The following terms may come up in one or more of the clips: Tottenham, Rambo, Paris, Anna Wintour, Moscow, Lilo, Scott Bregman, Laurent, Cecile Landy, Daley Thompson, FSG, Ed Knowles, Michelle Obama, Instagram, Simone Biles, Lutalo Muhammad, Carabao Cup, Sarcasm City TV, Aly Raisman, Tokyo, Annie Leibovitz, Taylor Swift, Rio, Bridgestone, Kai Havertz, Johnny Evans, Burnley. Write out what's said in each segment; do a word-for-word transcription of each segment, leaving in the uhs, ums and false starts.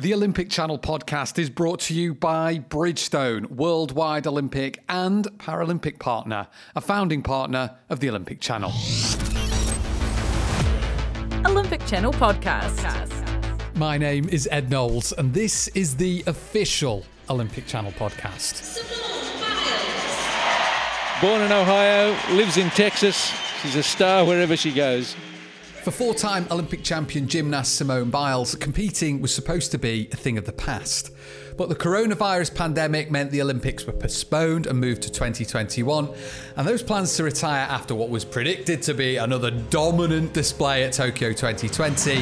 The Olympic Channel podcast is brought to you by Bridgestone, worldwide Olympic and Paralympic partner, a founding partner of the Olympic Channel. Olympic Channel podcast. My name is Ed Knowles, and this is the official Olympic Channel podcast. Simone Biles. Born in Ohio, lives in Texas. She's a star wherever she goes. For four-time Olympic champion gymnast Simone Biles, competing was supposed to be a thing of the past. But the coronavirus pandemic meant the Olympics were postponed and moved to twenty twenty-one, and those plans to retire after what was predicted to be another dominant display at Tokyo twenty twenty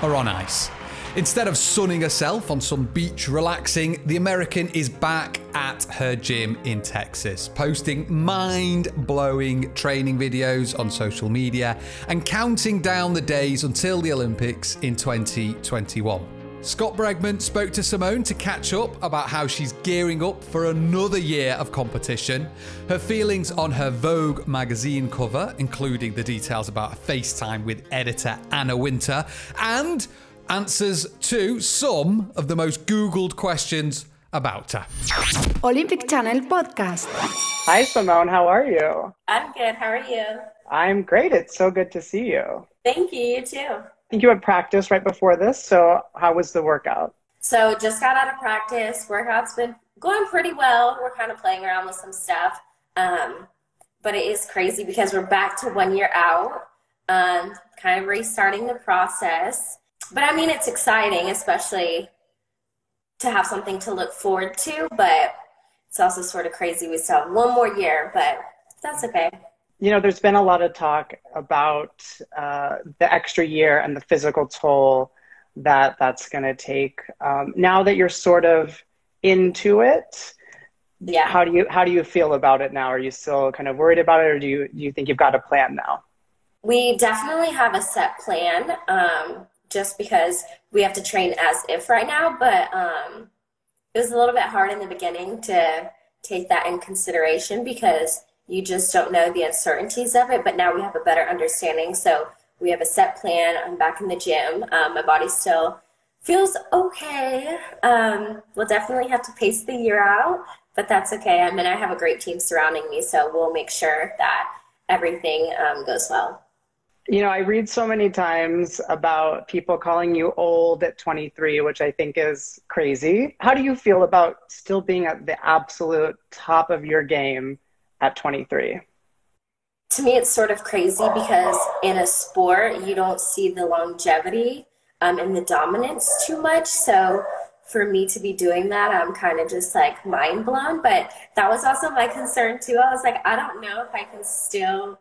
are on ice. Instead of sunning herself on some beach relaxing, the American is back at her gym in Texas, posting mind-blowing training videos on social media and counting down the days until the Olympics in twenty twenty-one. Scott Bregman spoke to Simone to catch up about how she's gearing up for another year of competition, her feelings on her Vogue magazine cover, including the details about a FaceTime with editor Anna Wintour, and answers to some of the most Googled questions about her. Olympic Channel podcast. Hi, Simone. How are you? I'm good. How are you? I'm great. It's so good to see you. Thank you. You too. I think you had practice right before this. So how was the workout? So just got out of practice. Workout's been going pretty well. We're kind of playing around with some stuff. Um, but it is crazy because we're back to one year out. Um, kind of restarting the process. But I mean, it's exciting, especially to have something to look forward to, but it's also sort of crazy. We still have one more year, but that's okay. You know, there's been a lot of talk about uh, the extra year and the physical toll that that's going to take. Um, now that you're sort of into it, yeah. How do you how do you feel about it now? Are you still kind of worried about it, or do you do you think you've got a plan now? We definitely have a set plan. Um, just because we have to train as if right now, but um, it was a little bit hard in the beginning to take that in consideration because you just don't know the uncertainties of it, but now we have a better understanding. So we have a set plan. I'm back in the gym. Um, my body still feels okay. Um, we'll definitely have to pace the year out, but that's okay. I mean, I have a great team surrounding me, so we'll make sure that everything um, goes well. You know, I read so many times about people calling you old at twenty-three, which I think is crazy. How do you feel about still being at the absolute top of your game at twenty-three? To me, it's sort of crazy because in a sport, you don't see the longevity um, and the dominance too much. So for me to be doing that, I'm kind of just like mind blown. But that was also my concern too. I was like, I don't know if I can still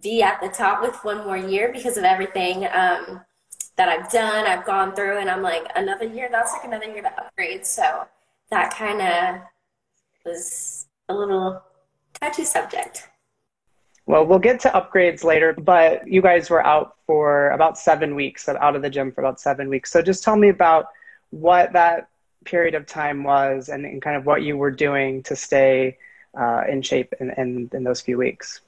be at the top with one more year because of everything um, that I've done, I've gone through, and I'm like, another year, that's like another year to upgrade. So that kind of was a little touchy subject. Well, we'll get to upgrades later, but you guys were out for about seven weeks, out of the gym for about seven weeks. So just tell me about what that period of time was and, and kind of what you were doing to stay uh, in shape in, in, in those few weeks.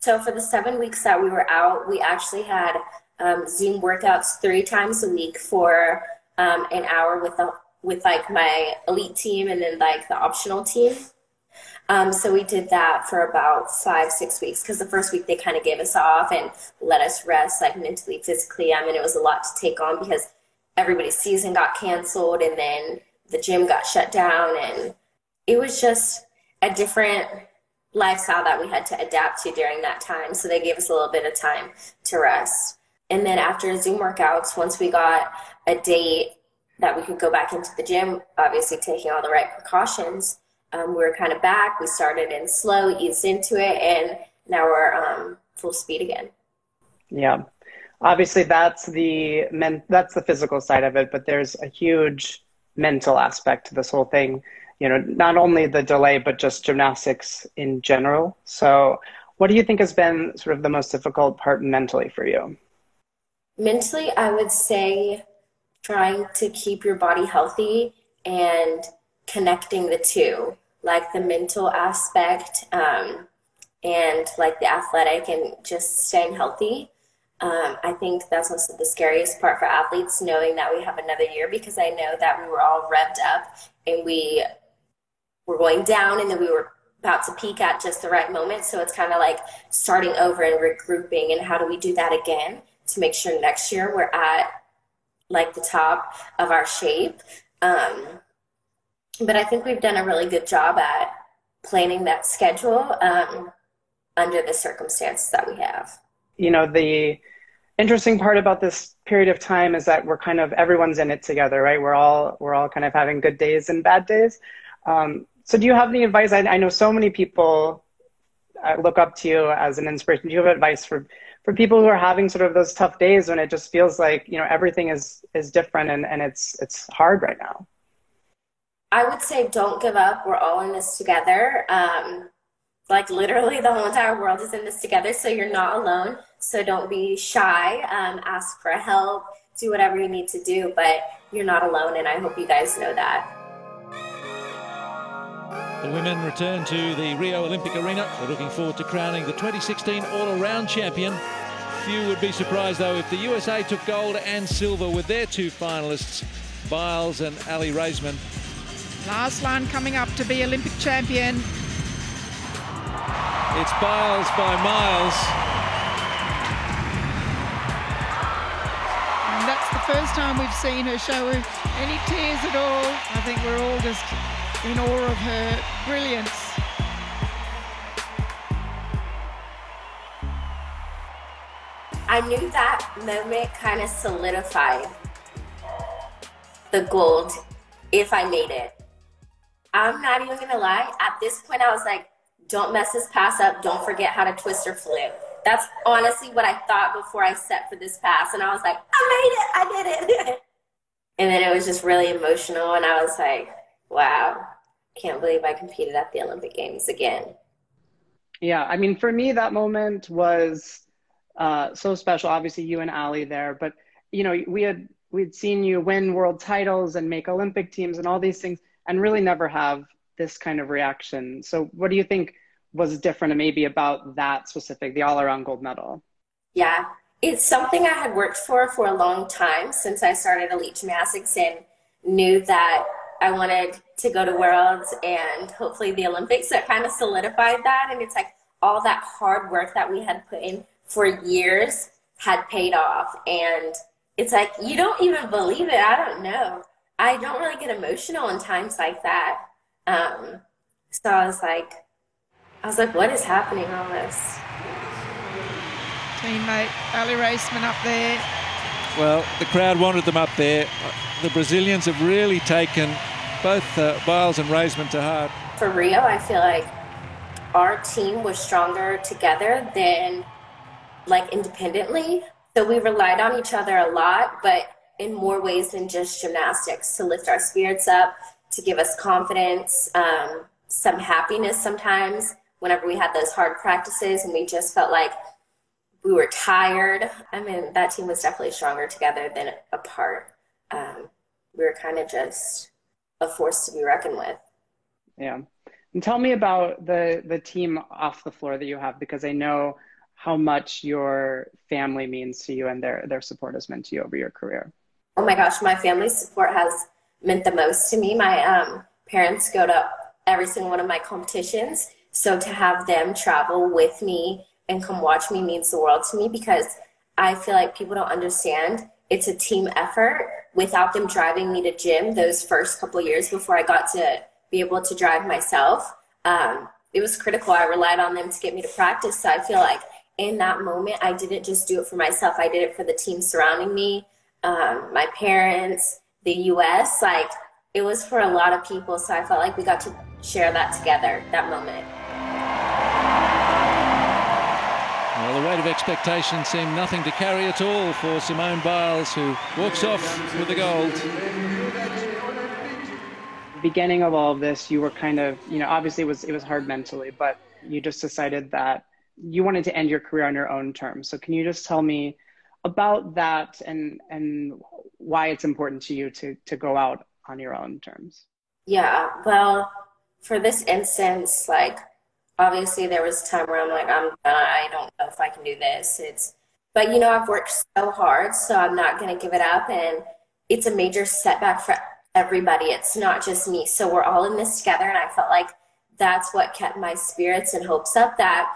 So for the seven weeks that we were out, we actually had um, Zoom workouts three times a week for um, an hour with the, with like my elite team and then like the optional team. Um, so we did that for about five, six weeks because the first week they kind of gave us off and let us rest like mentally, physically. I mean, it was a lot to take on because everybody's season got canceled and then the gym got shut down. And it was just a different lifestyle that we had to adapt to during that time. So they gave us a little bit of time to rest. And then after Zoom workouts, once we got a date that we could go back into the gym, obviously taking all the right precautions, um, we were kind of back. We started in slow, eased into it, and now we're um, full speed again. Yeah. Obviously that's the men- that's the physical side of it, but there's a huge mental aspect to this whole thing. You know, not only the delay, but just gymnastics in general. So what do you think has been sort of the most difficult part mentally for you? Mentally, I would say trying to keep your body healthy and connecting the two, like the mental aspect um, and like the athletic and just staying healthy. Um, I think that's also the scariest part for athletes, knowing that we have another year, because I know that we were all revved up and we were going down and then we were about to peak at just the right moment. So it's kind of like starting over and regrouping, and how do we do that again to make sure next year we're at like the top of our shape. Um, but I think we've done a really good job at planning that schedule um, under the circumstances that we have. You know, the interesting part about this period of time is that we're kind of, everyone's in it together, right? We're all, we're all kind of having good days and bad days. Um, so do you have any advice? I, I know so many people look up to you as an inspiration. Do you have advice for, for people who are having sort of those tough days when it just feels like, you know, everything is, is different and, and it's, it's hard right now? I would say don't give up. We're all in this together. Um, like literally the whole entire world is in this together. So you're not alone. So don't be shy, um, ask for help, do whatever you need to do, but you're not alone. And I hope you guys know that. The women return to the Rio Olympic arena. We're looking forward to crowning the twenty sixteen all-around champion. Few would be surprised though if the U S A took gold and silver with their two finalists, Biles and Aly Raisman. Last one coming up to be Olympic champion. It's Biles by Miles. And that's the first time we've seen her show any tears at all. I think we're all just in awe of her brilliance. I knew that moment kind of solidified the gold if I made it. I'm not even going to lie. At this point, I was like, don't mess this pass up. Don't forget how to twist or flip. That's honestly what I thought before I set for this pass. And I was like, I made it. I did it. And then it was just really emotional. And I was like, wow, can't believe I competed at the Olympic Games again. Yeah, I mean, for me, that moment was uh, so special. Obviously, you and Aly there. But, you know, we had we'd seen you win world titles and make Olympic teams and all these things and really never have this kind of reaction. So what do you think was different maybe about that specific, the all-around gold medal? Yeah, it's something I had worked for for a long time since I started elite gymnastics, and knew that I wanted to go to Worlds and hopefully the Olympics. So it kind of solidified that. And it's like all that hard work that we had put in for years had paid off. And it's like, you don't even believe it. I don't know. I don't really get emotional in times like that. Um, so I was like, I was like, what is happening on this? Teammate Aly Raisman up there. Well, the crowd wanted them up there. The Brazilians have really taken both uh, Biles and Raisman to heart. For Rio, I feel like our team was stronger together than like independently. So we relied on each other a lot, but in more ways than just gymnastics, to lift our spirits up, to give us confidence, um, some happiness sometimes whenever we had those hard practices and we just felt like we were tired. I mean, that team was definitely stronger together than apart. Um, we were kind of just a force to be reckoned with. Yeah. And tell me about the, the team off the floor that you have, because I know how much your family means to you and their, their support has meant to you over your career. Oh my gosh, my family's support has meant the most to me. My um, parents go to every single one of my competitions. So to have them travel with me and come watch me means the world to me, because I feel like people don't understand. It's a team effort. Without them driving me to gym those first couple of years before I got to be able to drive myself, um, it was critical. I relied on them to get me to practice. So I feel like in that moment, I didn't just do it for myself. I did it for the team surrounding me, um, my parents, the U S, like it was for a lot of people. So I felt like we got to share that together, that moment. Well, the weight of expectation seemed nothing to carry at all for Simone Biles, who walks off with the gold. Beginning of all of this, you were kind of, you know, obviously it was, it was hard mentally, but you just decided that you wanted to end your career on your own terms. So can you just tell me about that and and why it's important to you to to go out on your own terms? Yeah, well, for this instance, like obviously there was a time where I'm like, I'm I don't know if I can do this. It's, But, you know, I've worked so hard, so I'm not going to give it up. And it's a major setback for everybody. It's not just me. So we're all in this together. And I felt like that's what kept my spirits and hopes up, that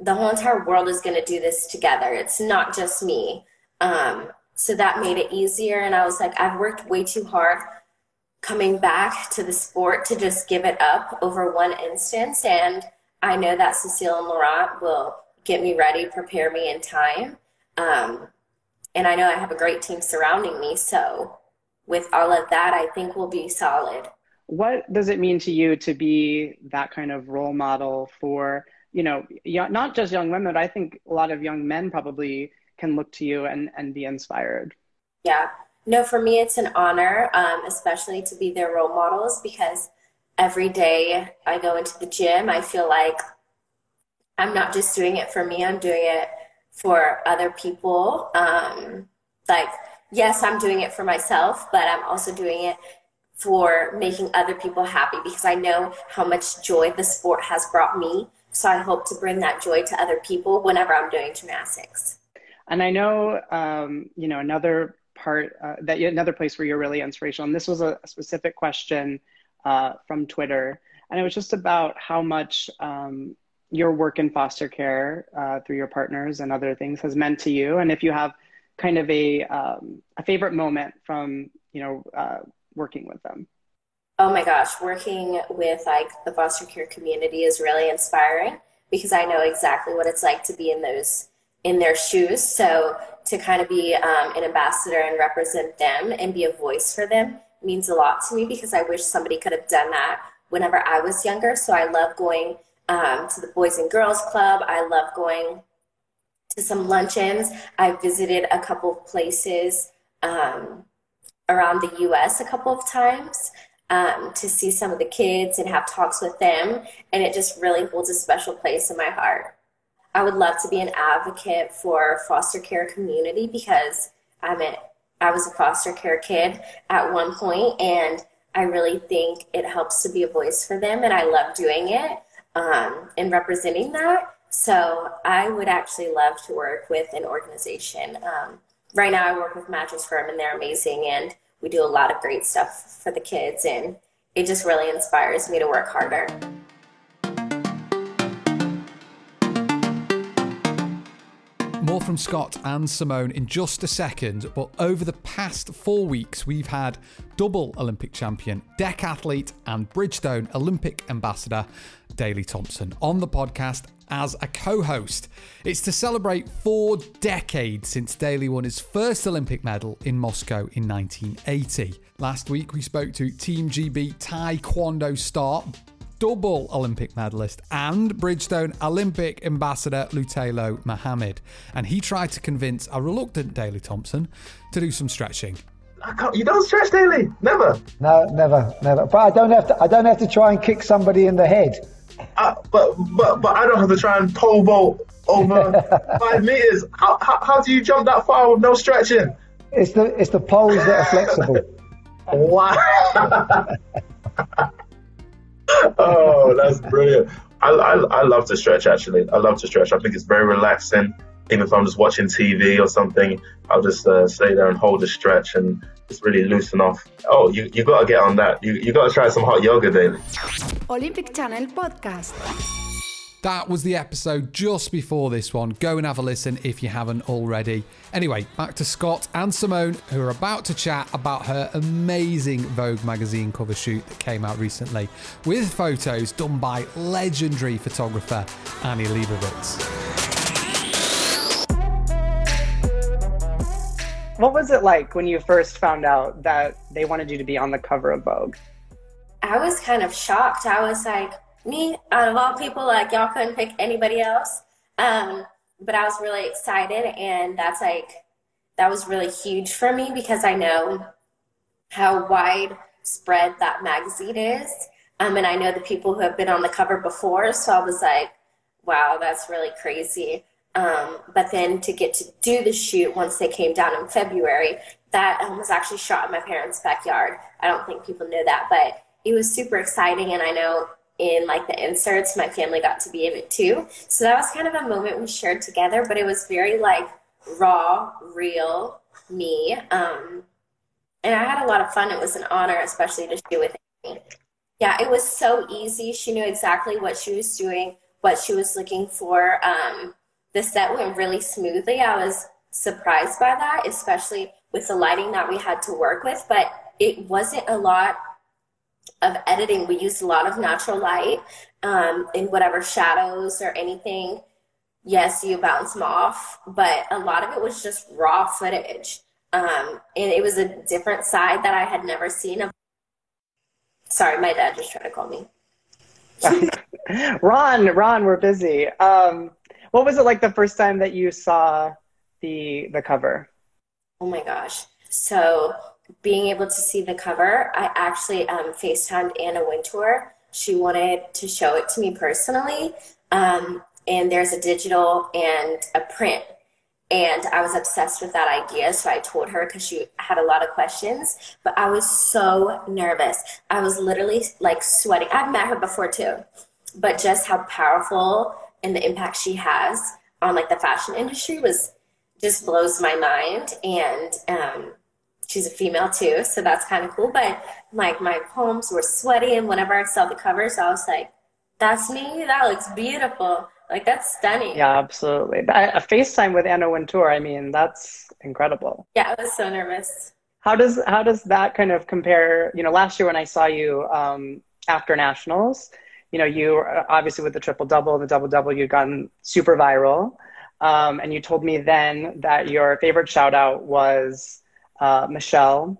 the whole entire world is going to do this together. It's not just me. Um, so that made it easier. And I was like, I've worked way too hard coming back to the sport to just give it up over one instance. And I know that Cecile and Laurent will get me ready, prepare me in time. Um, and I know I have a great team surrounding me. So with all of that, I think we'll be solid. What does it mean to you to be that kind of role model for, you know, not just young women, but I think a lot of young men probably can look to you and, and be inspired? Yeah. No, for me, it's an honor, um, especially to be their role models, because every day I go into the gym, I feel like I'm not just doing it for me, I'm doing it for other people. Um, like, yes, I'm doing it for myself, but I'm also doing it for making other people happy, because I know how much joy the sport has brought me. So I hope to bring that joy to other people whenever I'm doing gymnastics. And I know, um, you know, another part, uh, that you, another place where you're really inspirational, and this was a specific question uh, from Twitter, and it was just about how much um, your work in foster care uh, through your partners and other things has meant to you. And if you have kind of a, um, a favorite moment from, you know, uh, working with them. Oh my gosh, working with like the foster care community is really inspiring, because I know exactly what it's like to be in those, in their shoes. So to kind of be um, an ambassador and represent them and be a voice for them means a lot to me, because I wish somebody could have done that whenever I was younger. So I love going um, to the Boys and Girls Club. I love going to some luncheons. I visited a couple of places um, around the U S a couple of times um, to see some of the kids and have talks with them. And it just really holds a special place in my heart. I would love to be an advocate for foster care community, because I'm a, I was a foster care kid at one point, and I really think it helps to be a voice for them, and I love doing it um, and representing that. So I would actually love to work with an organization. Um, right now I work with Mattress Firm, and they're amazing, and we do a lot of great stuff for the kids, and it just really inspires me to work harder. More from Scott and Simone in just a second, but over the past four weeks we've had double Olympic champion, decathlete and Bridgestone Olympic ambassador Daley Thompson on the podcast as a co-host. It's to celebrate four decades since Daley won his first Olympic medal in Moscow in nineteen eighty. Last week we spoke to Team G B Taekwondo star, double Olympic medalist and Bridgestone Olympic ambassador Lutalo Muhammad. And he tried to convince a reluctant Daley Thompson to do some stretching. I can't, you don't stretch, Daley? Never? No, never, never. But I don't have to I don't have to try and kick somebody in the head. Uh, but, but but I don't have to try and pole vault over five metres. How, how, how do you jump that far with no stretching? It's the, it's the poles that are flexible. Wow. Oh, that's brilliant. I, I, I love to stretch, actually. I love to stretch. I think it's very relaxing. Even if I'm just watching T V or something, I'll just uh, stay there and hold a stretch and just really loosen off. Oh, you you got to get on that. You you got to try some hot yoga, Daley. Olympic Channel Podcast. That was the episode just before this one. Go and have a listen if you haven't already. Anyway, back to Scott and Simone, who are about to chat about her amazing Vogue magazine cover shoot that came out recently with photos done by legendary photographer Annie Leibovitz. What was it like when you first found out that they wanted you to be on the cover of Vogue? I was kind of shocked. I was like, me out of all people, like, y'all couldn't pick anybody else, um but I was really excited, and that's like that was really huge for me, because I know how widespread that magazine is, um and I know the people who have been on the cover before, so I was like, wow, that's really crazy. Um but then to get to do the shoot once they came down in February, that um, was actually shot in my parents' backyard. I don't think people know that, but it was super exciting, and I know in like the inserts, my family got to be in it too. So that was kind of a moment we shared together, but it was very like, raw, real me. Um, and I had a lot of fun. It was an honor, especially to shoot with Annie. Yeah, it was so easy. She knew exactly what she was doing, what she was looking for. Um, the set went really smoothly. I was surprised by that, especially with the lighting that we had to work with, but it wasn't a lot of editing. We used a lot of natural light um, and whatever shadows or anything. Yes, you bounce them off, but a lot of it was just raw footage. Um, and it was a different side that I had never seen of. Sorry, my dad just tried to call me. Ron, Ron, we're busy. Um, what was it like the first time that you saw the the cover? Oh my gosh. So being able to see the cover, I actually um, FaceTimed Anna Wintour. She wanted to show it to me personally. Um, and there's a digital and a print. And I was obsessed with that idea, so I told her because she had a lot of questions. But I was so nervous. I was literally like sweating. I've met her before too, but just how powerful and the impact she has on like the fashion industry was just blows my mind. And um, she's a female too, so that's kind of cool. But like my palms were sweaty, and whenever I saw the covers, I was like, "That's me. That looks beautiful." Like, that's stunning. Yeah, absolutely. A FaceTime with Anna Wintour, I mean, that's incredible. Yeah, I was so nervous. How does how does that kind of compare? You know, last year when I saw you um, after Nationals, you know, you obviously with the triple-double, the double-double, you'd gotten super viral. Um, and you told me then that your favorite shout-out was uh, Michelle.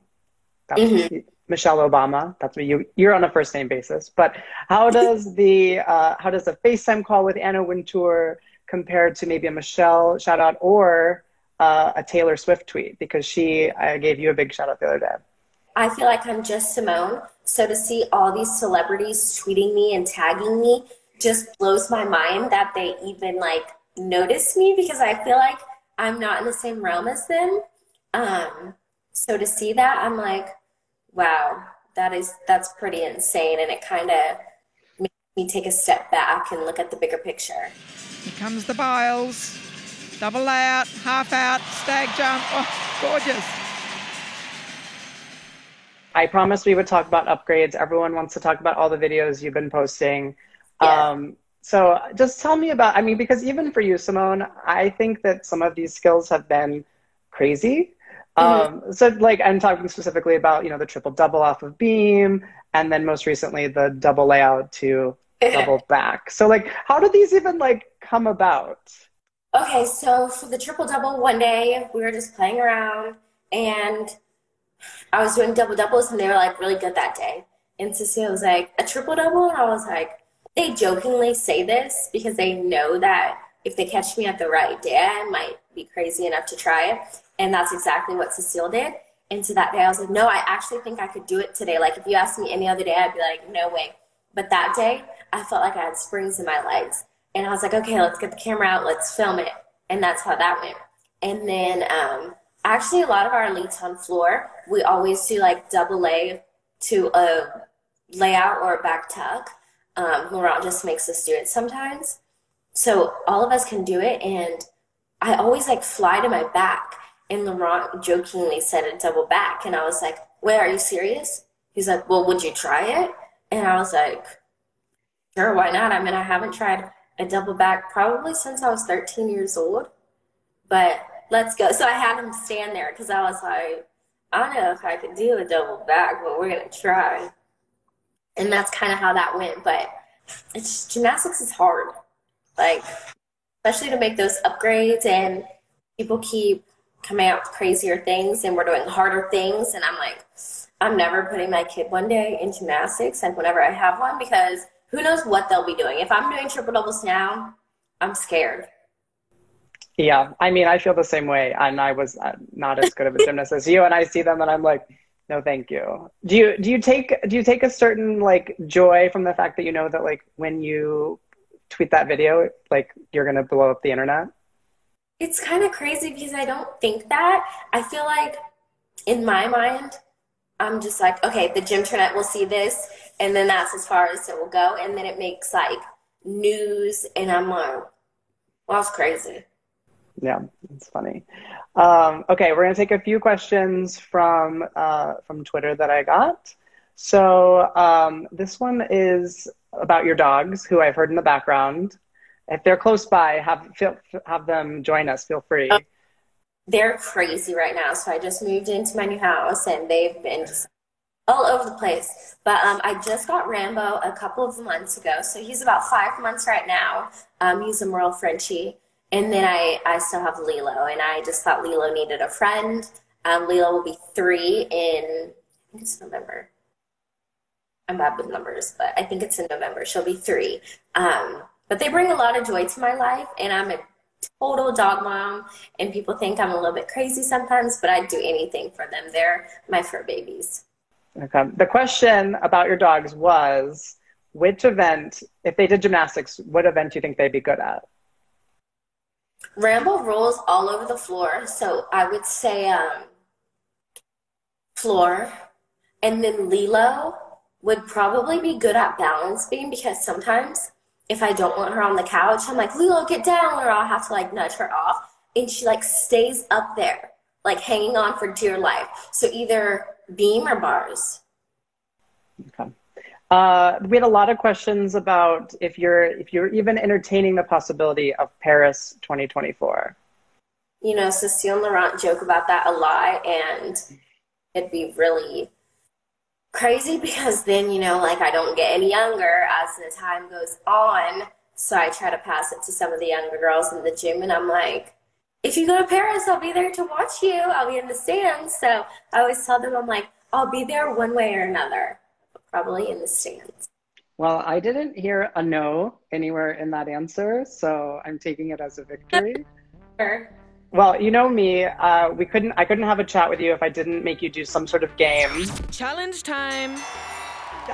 That was mm-hmm. Michelle Obama. That's what you, you're on a first name basis, but how does the, uh, how does a FaceTime call with Anna Wintour compare to maybe a Michelle shout out or uh, a Taylor Swift tweet? Because she, I gave you a big shout out the other day. I feel like I'm just Simone. So to see all these celebrities tweeting me and tagging me just blows my mind that they even like notice me, because I feel like I'm not in the same realm as them. Um, so to see that, I'm like, wow, that is, that's pretty insane. And it kind of makes me take a step back and look at the bigger picture. Here comes the Biles. Double out, half out, stag jump. Oh, gorgeous. I promised we would talk about upgrades. Everyone wants to talk about all the videos you've been posting. Yeah. Um, so just tell me about, I mean, because even for you, Simone, I think that some of these skills have been crazy. Um, so like, I'm talking specifically about, you know, the triple double off of beam, and then most recently the double layout to double back. So like, how did these even like come about? Okay. So for the triple double, one day we were just playing around and I was doing double doubles and they were like really good that day. And Cecile was like, a triple double. And I was like, they jokingly say this because they know that if they catch me at the right day, I might be crazy enough to try it. And that's exactly what Cecile did. And so that day I was like, no, I actually think I could do it today. Like if you asked me any other day, I'd be like, no way. But that day I felt like I had springs in my legs. And I was like, okay, let's get the camera out. Let's film it. And that's how that went. And then um, actually a lot of our elites on floor, we always do like double A to a layout or a back tuck. Um, Laurent just makes us do it sometimes. So all of us can do it. And I always like fly to my back. And Laurent jokingly said a double back. And I was like, wait, are you serious? He's like, well, would you try it? And I was like, sure, why not? I mean, I haven't tried a double back probably since I was thirteen years old, but let's go. So I had him stand there because I was like, I don't know if I could do a double back, but we're going to try. And that's kind of how that went. But it's gymnastics is hard, like especially to make those upgrades, and people keep coming out with crazier things and we're doing harder things. And I'm like, I'm never putting my kid one day in gymnastics, and whenever I have one, because who knows what they'll be doing. If I'm doing triple doubles now, I'm scared. Yeah. I mean, I feel the same way. And I was not as good of a gymnast as you. And I see them and I'm like, no, thank you. Do you, do you take, do you take a certain like joy from the fact that, you know, that like when you tweet that video, like you're going to blow up the internet? It's kind of crazy because I don't think that. I feel like in my mind, I'm just like, okay, the gymternet will see this, and then that's as far as it will go. And then it makes like news, and I'm like, well, it's crazy. Yeah, it's funny. Um, okay, we're going to take a few questions from uh, from Twitter that I got. So um, this one is about your dogs, who I've heard in the background. If they're close by, have feel, have them join us. Feel free. Um, they're crazy right now. So I just moved into my new house, and they've been just all over the place. But um, I just got Rambo a couple of months ago. So he's about five months right now. Um, he's a Merle Frenchie. And then I, I still have Lilo, and I just thought Lilo needed a friend. Um, Lilo will be three in, I think it's November. I'm bad with numbers, but I think it's in November. She'll be three. Um, but they bring a lot of joy to my life, and I'm a total dog mom, and people think I'm a little bit crazy sometimes, but I'd do anything for them. They're my fur babies. Okay. The question about your dogs was, which event, if they did gymnastics, what event do you think they'd be good at? Rambo rolls all over the floor, so I would say um, floor, and then Lilo would probably be good at balance beam, because sometimes if I don't want her on the couch, I'm like, Lilo, get down, or I'll have to like nudge her off, and she like stays up there, like hanging on for dear life. So either beam or bars. Okay. Uh, we had a lot of questions about if you're if you're even entertaining the possibility of Paris twenty twenty-four. You know, Cecile and Laurent joke about that a lot, and it'd be really crazy because then, you know, like I don't get any younger as the time goes on. So I try to pass it to some of the younger girls in the gym, and I'm like, if you go to Paris, I'll be there to watch you. I'll be in the stands. So I always tell them, I'm like, I'll be there one way or another. Probably in the stands. Well, I didn't hear a no anywhere in that answer, so I'm taking it as a victory. Sure. Well, you know me, uh, we couldn't. I couldn't have a chat with you if I didn't make you do some sort of game. Challenge time.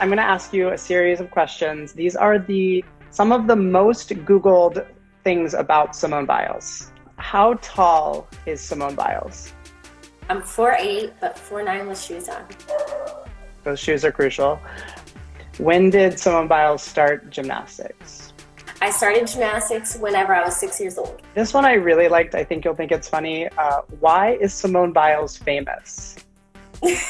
I'm going to ask you a series of questions. These are the some of the most Googled things about Simone Biles. How tall is Simone Biles? I'm four eight, but four nine with shoes on. Those shoes are crucial. When did Simone Biles start gymnastics? I started gymnastics whenever I was six years old. This one I really liked. I think you'll think it's funny. Uh, why is Simone Biles famous? Because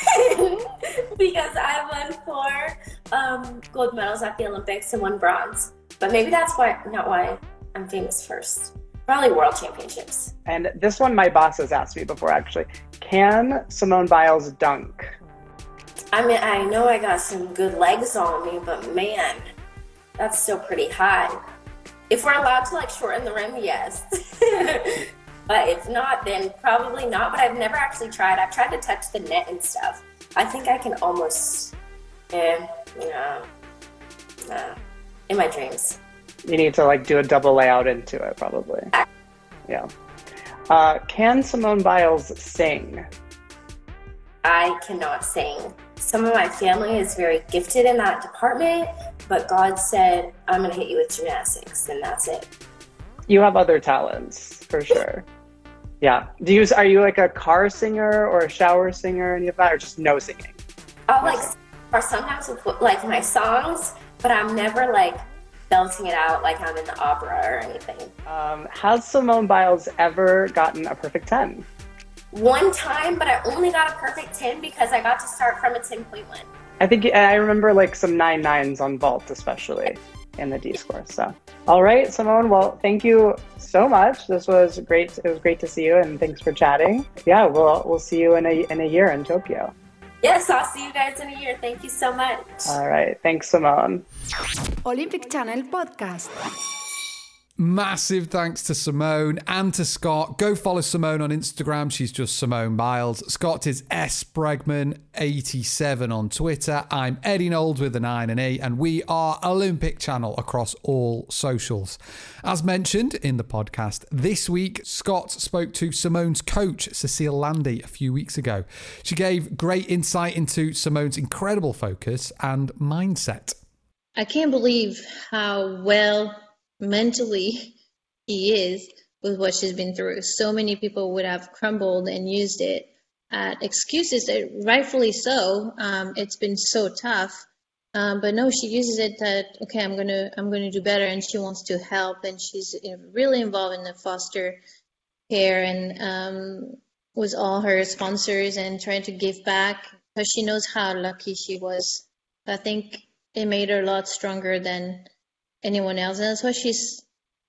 I won four um, gold medals at the Olympics and one bronze. But maybe that's why, not why I'm famous first. Probably world championships. And this one my boss has asked me before, actually. Can Simone Biles dunk? I mean, I know I got some good legs on me, but man, that's still pretty high. If we're allowed to like shorten the rim, yes. But if not, then probably not. But I've never actually tried. I've tried to touch the net and stuff. I think I can almost, eh, you know, uh, in my dreams. You need to like do a double layout into it, probably. I- yeah. Uh, can Simone Biles sing? I cannot sing. Some of my family is very gifted in that department, but God said, I'm going to hit you with gymnastics, and that's it. You have other talents, for sure. Yeah. Do you, are you like a car singer or a shower singer, any of that, or just no singing? I'll no like, singing. Or sometimes with, like my songs, but I'm never like belting it out like I'm in the opera or anything. Um, has Simone Biles ever gotten a perfect ten? One time, but I only got a perfect ten because I got to start from a ten point one. I think I remember like some nine nines on vault, especially in the D score. So, all right, Simone. Well, thank you so much. This was great. It was great to see you, and thanks for chatting. Yeah, we'll we'll see you in a in a year in Tokyo. Yes, I'll see you guys in a year. Thank you so much. All right, thanks, Simone. Olympic Channel podcast. Massive thanks to Simone and to Scott. Go follow Simone on Instagram. She's just Simone Biles. Scott is S Bregman eighty-seven on Twitter. I'm Eddie Knowles with an I and an E, and we are Olympic Channel across all socials. As mentioned in the podcast this week, Scott spoke to Simone's coach, Cecile Landy, a few weeks ago. She gave great insight into Simone's incredible focus and mindset. I can't believe how well mentally he is with what she's been through. So many people would have crumbled and used it as excuses, rightfully so. Um, it's been so tough, um, but no, she uses it that, okay, I'm gonna I'm gonna do better, and she wants to help, and she's really involved in the foster care and um, with all her sponsors and trying to give back, because she knows how lucky she was. I think it made her a lot stronger than anyone else, and that's why she's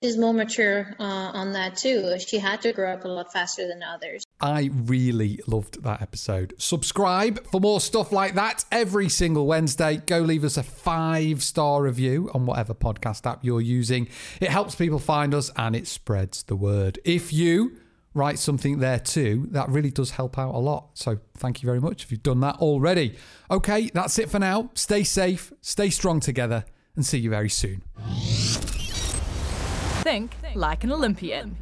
is more mature uh, on that too. She had to grow up a lot faster than others. I really loved that episode. Subscribe for more stuff like that every single Wednesday. Go leave us a five-star review on whatever podcast app you're using. It helps people find us and it spreads the word. If you write something there too, that really does help out a lot. So thank you very much if you've done that already. Okay, that's it for now. Stay safe, stay strong together, and see you very soon. Think like an Olympian.